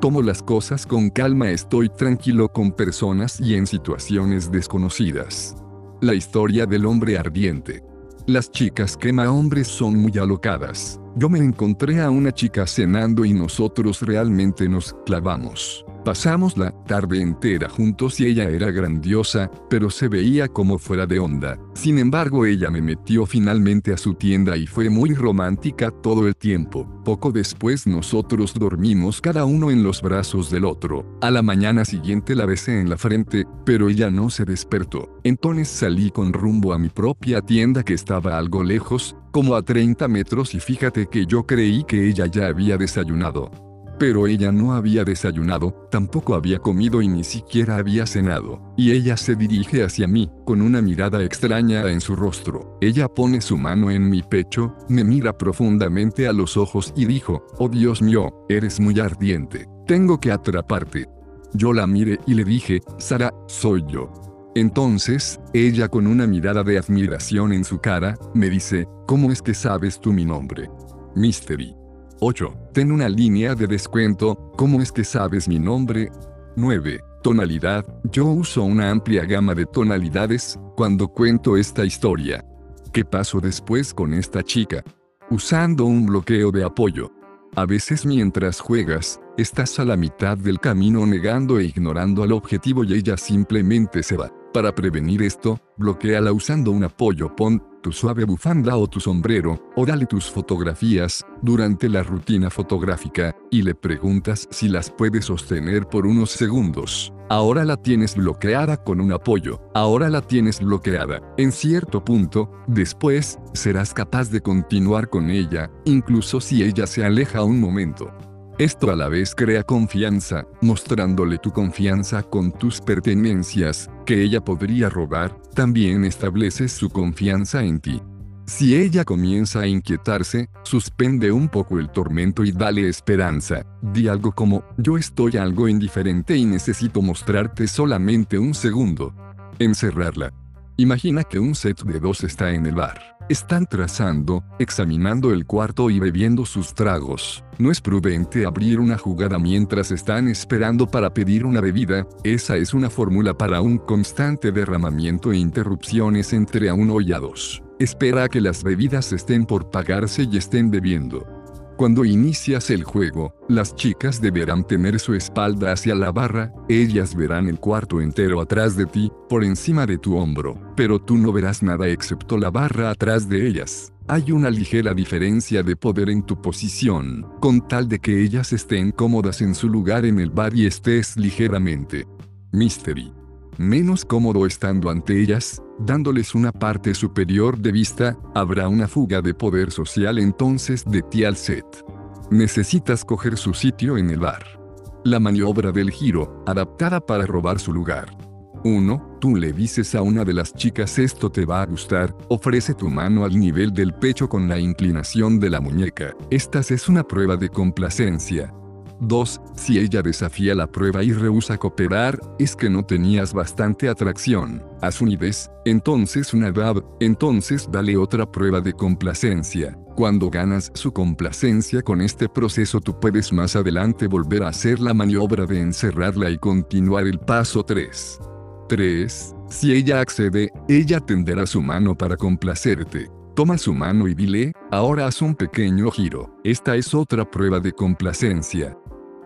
Tomo las cosas con calma, estoy tranquilo con personas y en situaciones desconocidas. La historia del hombre ardiente. Las chicas quema hombres son muy alocadas. Yo me encontré a una chica cenando y nosotros realmente nos clavamos. Pasamos la tarde entera juntos y ella era grandiosa, pero se veía como fuera de onda. Sin embargo, ella me metió finalmente a su tienda y fue muy romántica todo el tiempo. Poco después nosotros dormimos cada uno en los brazos del otro. A la mañana siguiente la besé en la frente, pero ella no se despertó. Entonces salí con rumbo a mi propia tienda que estaba algo lejos, como a 30 metros, y fíjate que yo creí que ella ya había desayunado. Pero ella no había desayunado, tampoco había comido y ni siquiera había cenado. Y ella se dirige hacia mí, con una mirada extraña en su rostro. Ella pone su mano en mi pecho, me mira profundamente a los ojos y dijo, oh Dios mío, eres muy ardiente. Tengo que atraparte. Yo la miré y le dije, Sara, soy yo. Entonces, ella con una mirada de admiración en su cara, me dice, ¿cómo es que sabes tú mi nombre? Mystery. 8. Ten una línea de descuento, ¿cómo es que sabes mi nombre? 9. Tonalidad, yo uso una amplia gama de tonalidades cuando cuento esta historia. ¿Qué pasó después con esta chica? Usando un bloqueo de apoyo. A veces mientras juegas, estás a la mitad del camino negando e ignorando al objetivo y ella simplemente se va. Para prevenir esto, bloquéala usando un apoyo. Pon tu suave bufanda o tu sombrero, o dale tus fotografías durante la rutina fotográfica, y le preguntas si las puede sostener por unos segundos. Ahora la tienes bloqueada con un apoyo. Ahora la tienes bloqueada. En cierto punto, después, serás capaz de continuar con ella, incluso si ella se aleja un momento. Esto a la vez crea confianza, mostrándole tu confianza con tus pertenencias, que ella podría robar, también estableces su confianza en ti. Si ella comienza a inquietarse, suspende un poco el tormento y dale esperanza. Di algo como, yo estoy algo indiferente y necesito mostrarte solamente un segundo. Encerrarla. Imagina que un set de dos está en el bar. Están trazando, examinando el cuarto y bebiendo sus tragos. No es prudente abrir una jugada mientras están esperando para pedir una bebida. Esa es una fórmula para un constante derramamiento e interrupciones entre a uno y a dos. Espera a que las bebidas estén por pagarse y estén bebiendo. Cuando inicias el juego, las chicas deberán tener su espalda hacia la barra, ellas verán el cuarto entero atrás de ti, por encima de tu hombro, pero tú no verás nada excepto la barra atrás de ellas. Hay una ligera diferencia de poder en tu posición, con tal de que ellas estén cómodas en su lugar en el bar y estés ligeramente menos cómodo estando ante ellas, dándoles una parte superior de vista. Habrá una fuga de poder social entonces de ti al set. Necesitas coger su sitio en el bar. La maniobra del giro, adaptada para robar su lugar. 1. Tú le dices a una de las chicas esto te va a gustar, ofrece tu mano al nivel del pecho con la inclinación de la muñeca. Esta es una prueba de complacencia. 2. Si ella desafía la prueba y rehúsa cooperar, es que no tenías bastante atracción. Haz un IDES, entonces una DAB, entonces dale otra prueba de complacencia. Cuando ganas su complacencia con este proceso, tú puedes más adelante volver a hacer la maniobra de encerrarla y continuar el paso 3. 3. Si ella accede, ella tenderá su mano para complacerte. Toma su mano y dile, ahora haz un pequeño giro. Esta es otra prueba de complacencia.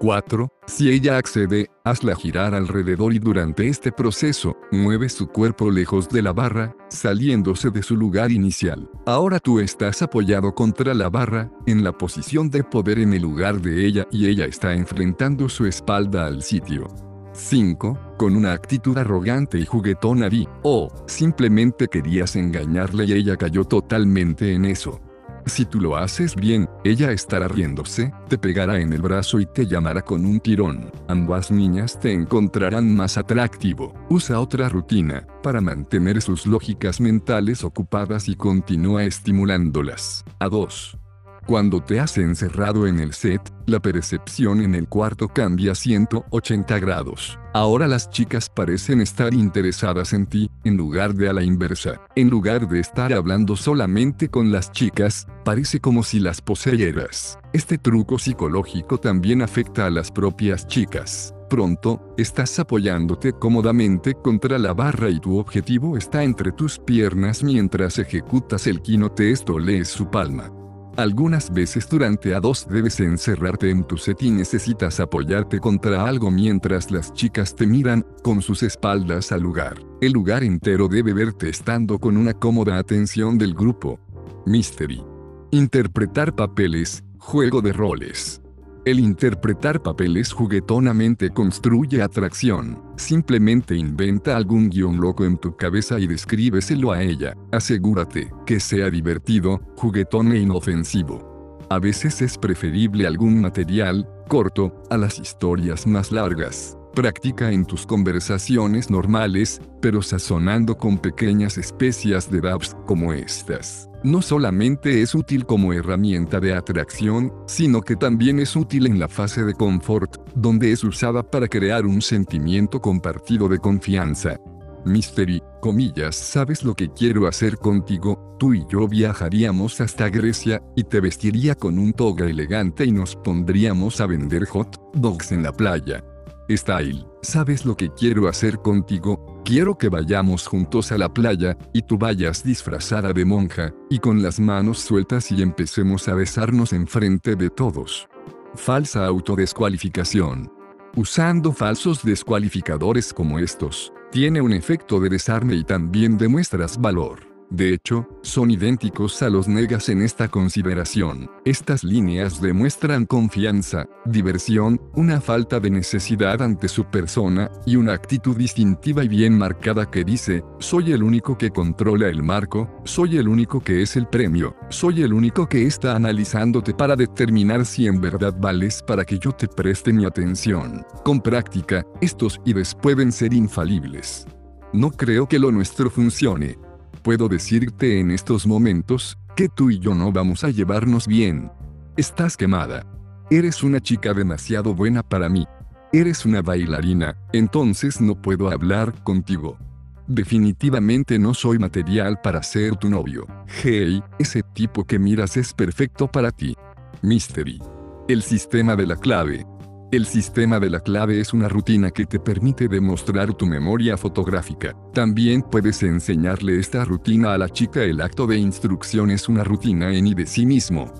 4. Si ella accede, hazla girar alrededor y durante este proceso, mueve su cuerpo lejos de la barra, saliéndose de su lugar inicial. Ahora tú estás apoyado contra la barra, en la posición de poder en el lugar de ella y ella está enfrentando su espalda al sitio. 5. Con una actitud arrogante y juguetona di, oh, simplemente querías engañarla y ella cayó totalmente en eso. Si tú lo haces bien, ella estará riéndose, te pegará en el brazo y te llamará con un tirón. Ambas niñas te encontrarán más atractivo. Usa otra rutina, para mantener sus lógicas mentales ocupadas y continúa estimulándolas. A2. Cuando te has encerrado en el set, la percepción en el cuarto cambia 180 grados. Ahora las chicas parecen estar interesadas en ti, en lugar de a la inversa. En lugar de estar hablando solamente con las chicas, parece como si las poseyeras. Este truco psicológico también afecta a las propias chicas. Pronto, estás apoyándote cómodamente contra la barra y tu objetivo está entre tus piernas mientras ejecutas el kino te esto lees su palma. Algunas veces durante A2 debes encerrarte en tu set y necesitas apoyarte contra algo mientras las chicas te miran, con sus espaldas al lugar. El lugar entero debe verte estando con una cómoda atención del grupo. Mystery. Interpretar papeles, juego de roles. El interpretar papeles juguetonamente construye atracción. Simplemente inventa algún guión loco en tu cabeza y descríbeselo a ella. Asegúrate que sea divertido, juguetón e inofensivo. A veces es preferible algún material corto a las historias más largas. Practica en tus conversaciones normales, pero sazonando con pequeñas especias de dabs como estas. No solamente es útil como herramienta de atracción, sino que también es útil en la fase de confort, donde es usada para crear un sentimiento compartido de confianza. Mystery, comillas, ¿sabes lo que quiero hacer contigo? Tú y yo viajaríamos hasta Grecia, y te vestiría con un toga elegante y nos pondríamos a vender hot dogs en la playa. Style, ¿sabes lo que quiero hacer contigo? Quiero que vayamos juntos a la playa, y tú vayas disfrazada de monja, y con las manos sueltas y empecemos a besarnos enfrente de todos. Falsa autodescualificación. Usando falsos descualificadores como estos, tiene un efecto de desarme y también demuestras valor. De hecho, son idénticos a los negas en esta consideración. Estas líneas demuestran confianza, diversión, una falta de necesidad ante su persona, y una actitud distintiva y bien marcada que dice, soy el único que controla el marco, soy el único que es el premio, soy el único que está analizándote para determinar si en verdad vales para que yo te preste mi atención. Con práctica, estos IDs pueden ser infalibles. No creo que lo nuestro funcione. Puedo decirte en estos momentos, que tú y yo no vamos a llevarnos bien. Estás quemada. Eres una chica demasiado buena para mí. Eres una bailarina, entonces no puedo hablar contigo. Definitivamente no soy material para ser tu novio. Hey, ese tipo que miras es perfecto para ti. Mystery. El sistema de la clave. El sistema de la clave es una rutina que te permite demostrar tu memoria fotográfica. También puedes enseñarle esta rutina a la chica. El acto de instrucción es una rutina en y de sí mismo.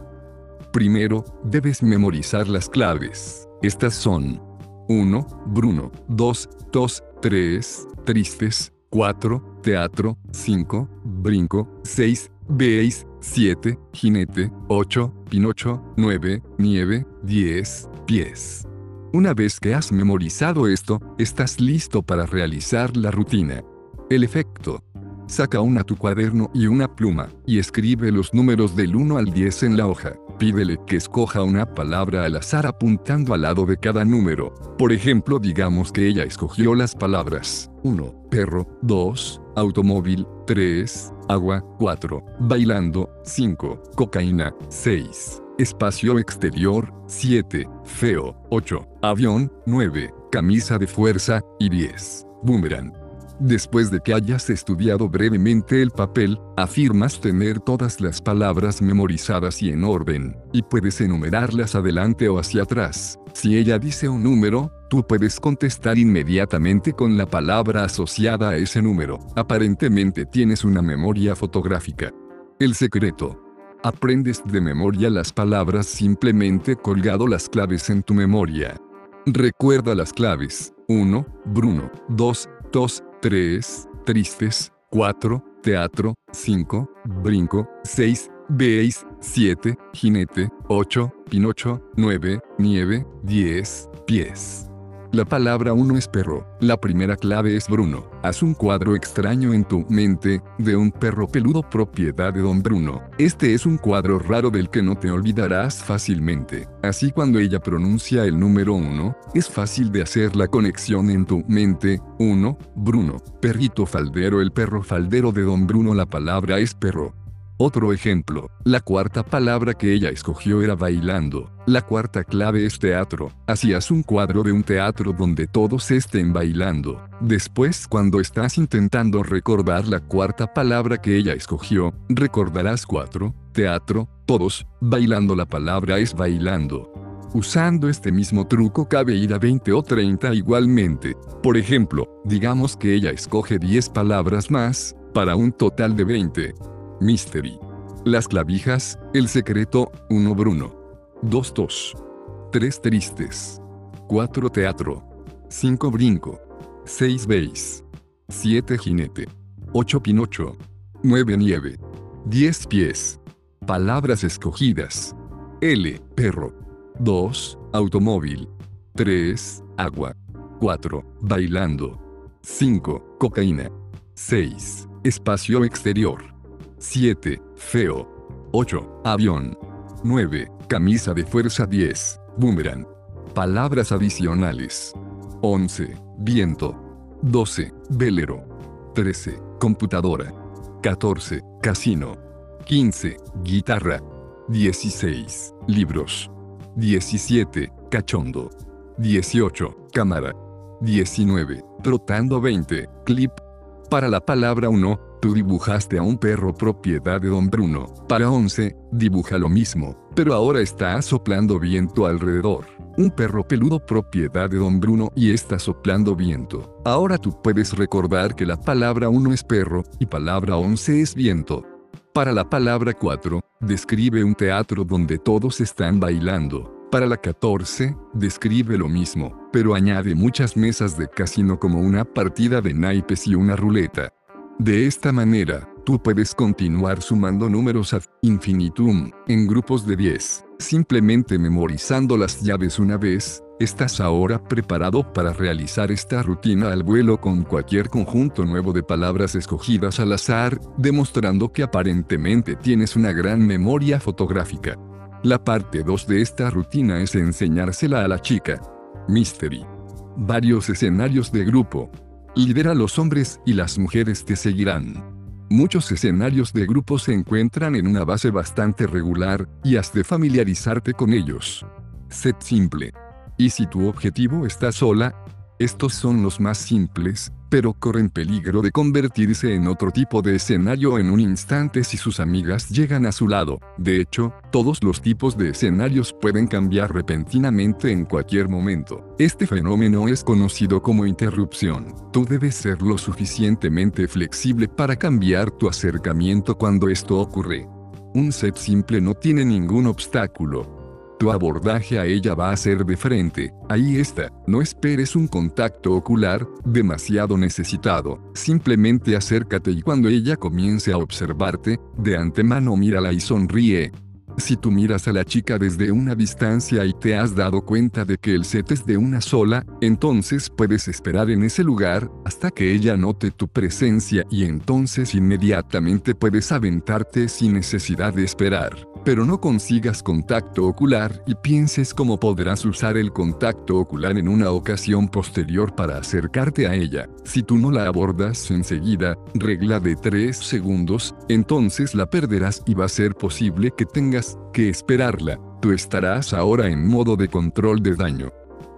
Primero, debes memorizar las claves. Estas son 1. Bruno, 2. Tos, 3. Tristes, 4. Teatro, 5. Brinco, 6. Veis, 7. Jinete, 8. Pinocho, 9. Nieve, 10. Pies. Una vez que has memorizado esto, estás listo para realizar la rutina. El efecto. Saca una tu cuaderno y una pluma, y escribe los números del 1 al 10 en la hoja. Pídele que escoja una palabra al azar apuntando al lado de cada número. Por ejemplo, digamos que ella escogió las palabras 1, perro, 2, automóvil, 3, agua, 4, bailando, 5, cocaína, 6. Espacio exterior, 7, feo, 8, avión, 9, camisa de fuerza, y 10, boomerang. Después de que hayas estudiado brevemente el papel, afirmas tener todas las palabras memorizadas y en orden, y puedes enumerarlas adelante o hacia atrás. Si ella dice un número, tú puedes contestar inmediatamente con la palabra asociada a ese número. Aparentemente tienes una memoria fotográfica. El secreto. Aprendes de memoria las palabras simplemente colgando las claves en tu memoria. Recuerda las claves. 1. Bruno. 2. Tos. 3. Tristes. 4. Teatro. 5. Brinco. 6. Veis. 7. Jinete. 8. Pinocho. 9. Nieve. 10. Pies. La palabra uno es perro. La primera clave es Bruno. Haz un cuadro extraño en tu mente, de un perro peludo propiedad de don Bruno. Este es un cuadro raro del que no te olvidarás fácilmente. Así cuando ella pronuncia el número 1, es fácil de hacer la conexión en tu mente. 1, Bruno. Perrito faldero. El perro faldero de don Bruno. La palabra es perro. Otro ejemplo, la cuarta palabra que ella escogió era bailando. La cuarta clave es teatro. Así haz un cuadro de un teatro donde todos estén bailando. Después, cuando estás intentando recordar la cuarta palabra que ella escogió, recordarás 4, teatro, todos, bailando. La palabra es bailando. Usando este mismo truco cabe ir a 20 o 30 igualmente. Por ejemplo, digamos que ella escoge 10 palabras más, para un total de 20. Mystery. Las clavijas, el secreto, 1 Bruno. 2 tos. 3 tristes. 4 teatro. 5 brinco. 6 beis. 7 jinete. 8 pinocho. 9 nieve. 10 pies. Palabras escogidas. L, perro. 2, automóvil. 3, agua. 4, bailando. 5, cocaína. 6, espacio exterior. 7, feo. 8, avión. 9, camisa de fuerza. 10, boomerang. Palabras adicionales. 11, viento. 12, velero. 13, computadora. 14, casino. 15, guitarra. 16, libros. 17, cachondo. 18, cámara. 19, trotando. 20, clip. Para la palabra 1, tú dibujaste a un perro propiedad de don Bruno. Para 11, dibuja lo mismo, pero ahora está soplando viento alrededor. Un perro peludo propiedad de don Bruno y está soplando viento. Ahora tú puedes recordar que la palabra 1 es perro y palabra 11 es viento. Para la palabra 4, describe un teatro donde todos están bailando. Para la 14, describe lo mismo, pero añade muchas mesas de casino como una partida de naipes y una ruleta. De esta manera, tú puedes continuar sumando números ad infinitum, en grupos de 10. Simplemente memorizando las llaves una vez, estás ahora preparado para realizar esta rutina al vuelo con cualquier conjunto nuevo de palabras escogidas al azar, demostrando que aparentemente tienes una gran memoria fotográfica. La parte 2 de esta rutina es enseñársela a la chica. Mystery. Varios escenarios de grupo. Lidera a los hombres y las mujeres te seguirán. Muchos escenarios de grupo se encuentran en una base bastante regular, y has de familiarizarte con ellos. Sed simple. Y si tu objetivo está sola, estos son los más simples, pero corren peligro de convertirse en otro tipo de escenario en un instante si sus amigas llegan a su lado. De hecho, todos los tipos de escenarios pueden cambiar repentinamente en cualquier momento. Este fenómeno es conocido como interrupción. Tú debes ser lo suficientemente flexible para cambiar tu acercamiento cuando esto ocurre. Un set simple no tiene ningún obstáculo. Tu abordaje a ella va a ser de frente. Ahí está. No esperes un contacto ocular, demasiado necesitado. Simplemente acércate y cuando ella comience a observarte, de antemano mírala y sonríe. Si tú miras a la chica desde una distancia y te has dado cuenta de que el set es de una sola, entonces puedes esperar en ese lugar, hasta que ella note tu presencia y entonces inmediatamente puedes aventarte sin necesidad de esperar. Pero no consigas contacto ocular y pienses cómo podrás usar el contacto ocular en una ocasión posterior para acercarte a ella. Si tú no la abordas enseguida, regla de 3 segundos, entonces la perderás y va a ser posible que tengas que esperarla. Tú estarás ahora en modo de control de daño.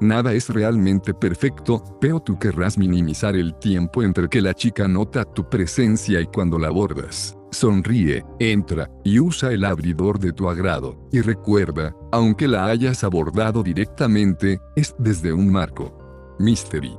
Nada es realmente perfecto, pero tú querrás minimizar el tiempo entre que la chica nota tu presencia y cuando la abordas. Sonríe, entra, y usa el abridor de tu agrado. Y recuerda, aunque la hayas abordado directamente, es desde un marco. Mystery.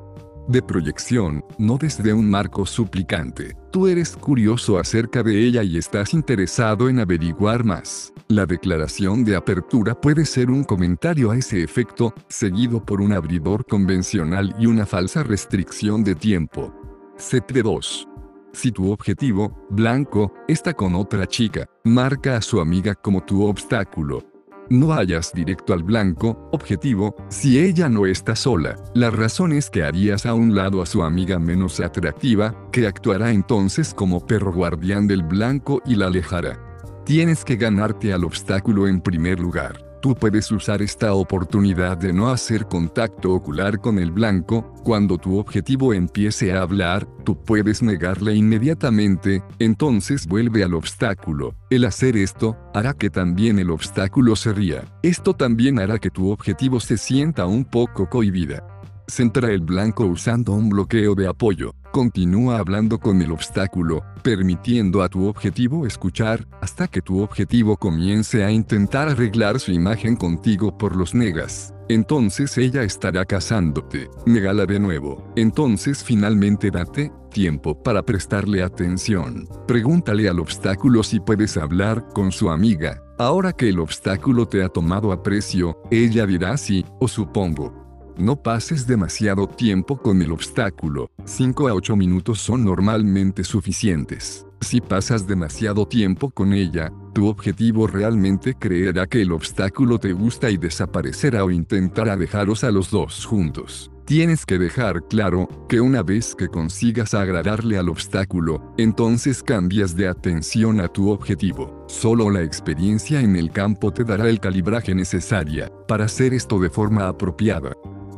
De proyección, no desde un marco suplicante. Tú eres curioso acerca de ella y estás interesado en averiguar más. La declaración de apertura puede ser un comentario a ese efecto, seguido por un abridor convencional y una falsa restricción de tiempo. Set de 2. Si tu objetivo, blanco, está con otra chica, marca a su amiga como tu obstáculo. No vayas directo al blanco, objetivo, si ella no está sola. La razón es que harías a un lado a su amiga menos atractiva, que actuará entonces como perro guardián del blanco y la alejará. Tienes que ganarte al obstáculo en primer lugar. Tú puedes usar esta oportunidad de no hacer contacto ocular con el blanco. Cuando tu objetivo empiece a hablar, tú puedes negarle inmediatamente, entonces vuelve al obstáculo. El hacer esto, hará que también el obstáculo se ría. Esto también hará que tu objetivo se sienta un poco cohibida. Centra el blanco usando un bloqueo de apoyo. Continúa hablando con el obstáculo, permitiendo a tu objetivo escuchar, hasta que tu objetivo comience a intentar arreglar su imagen contigo por los negas. Entonces ella estará cazándote. Negala de nuevo. Entonces finalmente date tiempo para prestarle atención. Pregúntale al obstáculo si puedes hablar con su amiga. Ahora que el obstáculo te ha tomado aprecio, ella dirá sí, o supongo. No pases demasiado tiempo con el obstáculo, 5 a 8 minutos son normalmente suficientes. Si pasas demasiado tiempo con ella, tu objetivo realmente creerá que el obstáculo te gusta y desaparecerá o intentará dejaros a los dos juntos. Tienes que dejar claro, que una vez que consigas agradarle al obstáculo, entonces cambias de atención a tu objetivo. Solo la experiencia en el campo te dará el calibraje necesaria, para hacer esto de forma apropiada.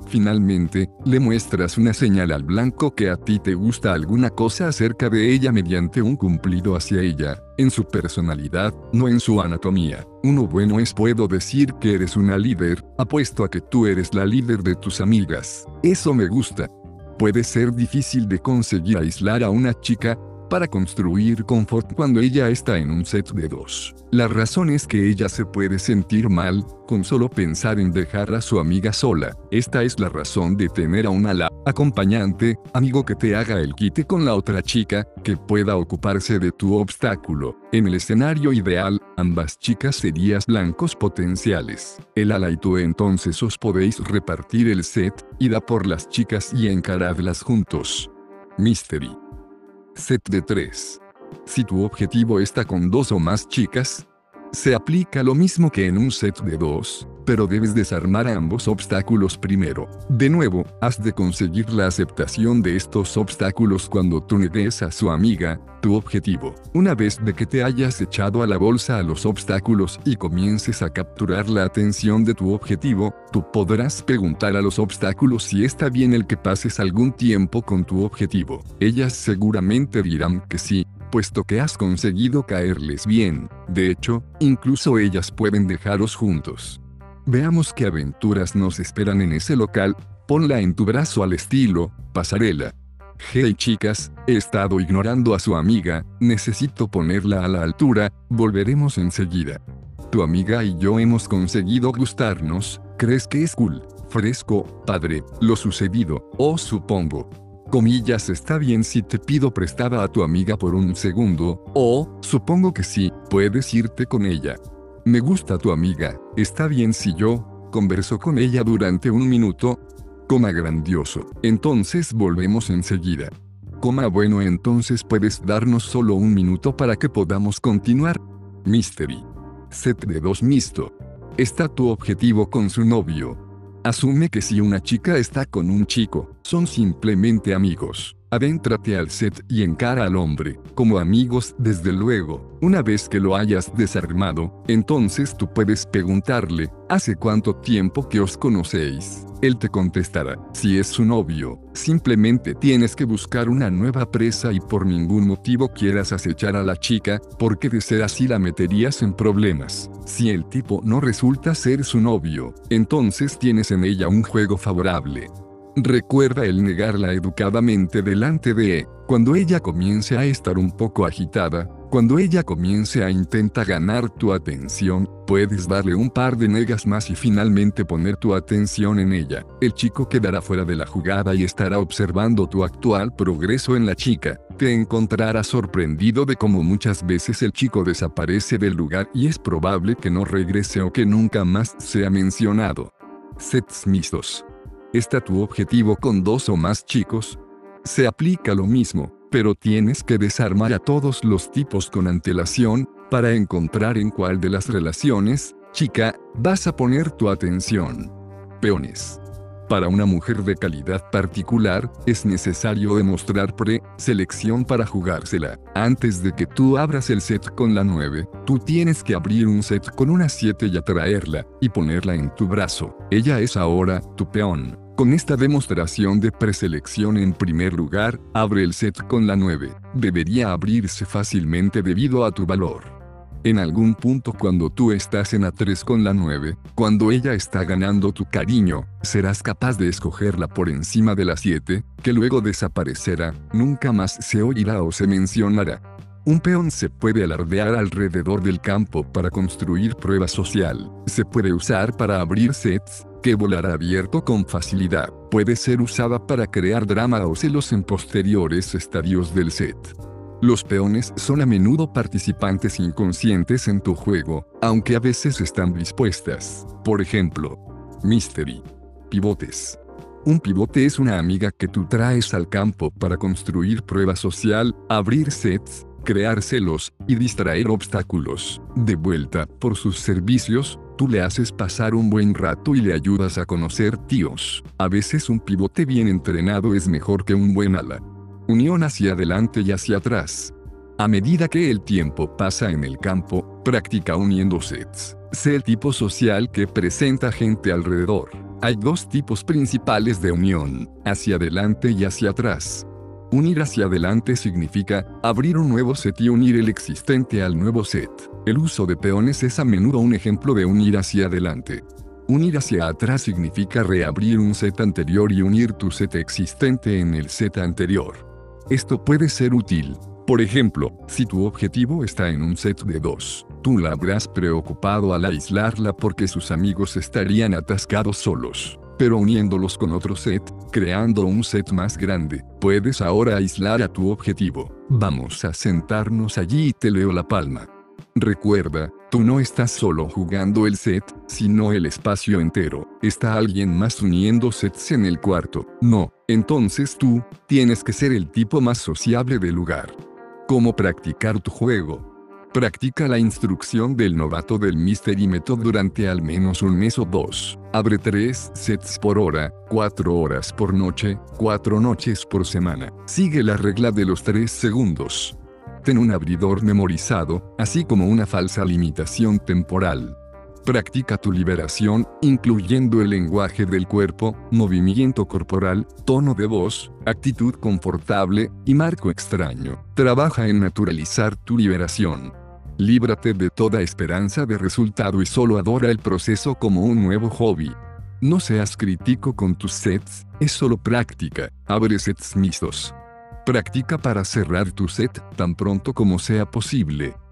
Finalmente, le muestras una señal al blanco que a ti te gusta alguna cosa acerca de ella mediante un cumplido hacia ella, en su personalidad, no en su anatomía. Uno bueno es puedo decir que eres una líder, apuesto a que tú eres la líder de tus amigas. Eso me gusta. Puede ser difícil de conseguir aislar a una chica, para construir confort cuando ella está en un set de dos. La razón es que ella se puede sentir mal, con solo pensar en dejar a su amiga sola. Esta es la razón de tener a una acompañante, amigo que te haga el quite con la otra chica, que pueda ocuparse de tu obstáculo. En el escenario ideal, ambas chicas serían blancos potenciales. El ala y tú entonces os podéis repartir el set, id a por las chicas y encaradlas juntos. Mystery. Set de 3. Si tu objetivo está con dos o más chicas, se aplica lo mismo que en un set de 2, pero debes desarmar ambos obstáculos primero. De nuevo, has de conseguir la aceptación de estos obstáculos cuando tú negues a su amiga, tu objetivo. Una vez de que te hayas echado a la bolsa a los obstáculos y comiences a capturar la atención de tu objetivo, tú podrás preguntar a los obstáculos si está bien el que pases algún tiempo con tu objetivo. Ellas seguramente dirán que sí, puesto que has conseguido caerles bien. De hecho, incluso ellas pueden dejaros juntos. Veamos qué aventuras nos esperan en ese local, ponla en tu brazo al estilo pasarela. Hey chicas, he estado ignorando a su amiga, necesito ponerla a la altura, volveremos enseguida. Tu amiga y yo hemos conseguido gustarnos, ¿crees que es cool, fresco, padre, lo sucedido, o supongo? Comillas está bien si te pido prestada a tu amiga por un segundo, o, supongo que sí, puedes irte con ella. Me gusta tu amiga, está bien si yo converso con ella durante un minuto, coma grandioso, entonces volvemos enseguida. Coma bueno entonces puedes darnos solo un minuto para que podamos continuar. Mystery. Set de 2 mixto. Está tu objetivo con su novio. Asume que si una chica está con un chico, son simplemente amigos. Adéntrate al set y encara al hombre, como amigos desde luego. Una vez que lo hayas desarmado, entonces tú puedes preguntarle, ¿hace cuánto tiempo que os conocéis? Él te contestará, si es su novio, simplemente tienes que buscar una nueva presa y por ningún motivo quieras acechar a la chica, porque de ser así la meterías en problemas. Si el tipo no resulta ser su novio, entonces tienes en ella un juego favorable. Recuerda el negarla educadamente delante de cuando ella comience a estar un poco agitada, cuando ella comience a intentar ganar tu atención, puedes darle un par de negas más y finalmente poner tu atención en ella. El chico quedará fuera de la jugada y estará observando tu actual progreso en la chica. Te encontrará sorprendido de cómo muchas veces el chico desaparece del lugar y es probable que no regrese o que nunca más sea mencionado. Sets mixtos. ¿Está tu objetivo con dos o más chicos? Se aplica lo mismo, pero tienes que desarmar a todos los tipos con antelación, para encontrar en cuál de las relaciones, Chica, vas a poner tu atención. Peones. Para una mujer de calidad particular, es necesario demostrar pre-selección para jugársela. Antes de que tú abras el set con la 9, tú tienes que abrir un set con una 7 y atraerla, y ponerla en tu brazo. Ella es ahora tu peón. Con esta demostración de preselección en primer lugar, abre el set con la 9. Debería abrirse fácilmente debido a tu valor. En algún punto cuando tú estás en A3 con la 9, cuando ella está ganando tu cariño, serás capaz de escogerla por encima de la 7, que luego desaparecerá, nunca más se oirá o se mencionará. Un peón se puede alardear alrededor del campo para construir prueba social. Se puede usar para abrir sets, que volará abierto con facilidad. Puede ser usada para crear drama o celos en posteriores estadios del set. Los peones son a menudo participantes inconscientes en tu juego, aunque a veces están dispuestas. Por ejemplo, Mystery. Pivotes. Un pivote es una amiga que tú traes al campo para construir prueba social, abrir sets, crear celos, y distraer obstáculos. De vuelta por sus servicios, tú le haces pasar un buen rato y le ayudas a conocer tíos. A veces un pivote bien entrenado es mejor que un buen ala. Unión hacia adelante y hacia atrás. A medida que el tiempo pasa en el campo, practica uniendo sets. Sé el tipo social que presenta gente alrededor. Hay dos tipos principales de unión, hacia adelante y hacia atrás. Unir hacia adelante significa abrir un nuevo set y unir el existente al nuevo set. El uso de peones es a menudo un ejemplo de unir hacia adelante. Unir hacia atrás significa reabrir un set anterior y unir tu set existente en el set anterior. Esto puede ser útil. Por ejemplo, si tu objetivo está en un set de 2, tú la habrás preocupado al aislarla porque sus amigos estarían atascados solos. Pero uniéndolos con otro set, creando un set más grande, puedes ahora aislar a tu objetivo. Vamos a sentarnos allí y te leo la palma. Recuerda, tú no estás solo jugando el set, sino el espacio entero. Está alguien más uniendo sets en el cuarto. No, entonces tú tienes que ser el tipo más sociable del lugar. ¿Cómo practicar tu juego? Practica la instrucción del novato del Mystery Method durante al menos un mes o dos. Abre 3 sets por hora, 4 horas por noche, 4 noches por semana. Sigue la regla de los 3 segundos. Ten un abridor memorizado, así como una falsa limitación temporal. Practica tu liberación, incluyendo el lenguaje del cuerpo, movimiento corporal, tono de voz, actitud confortable, y marco extraño. Trabaja en naturalizar tu liberación. Líbrate de toda esperanza de resultado y solo adora el proceso como un nuevo hobby. No seas crítico con tus sets, es solo práctica. Abre sets mixtos. Practica para cerrar tu set tan pronto como sea posible.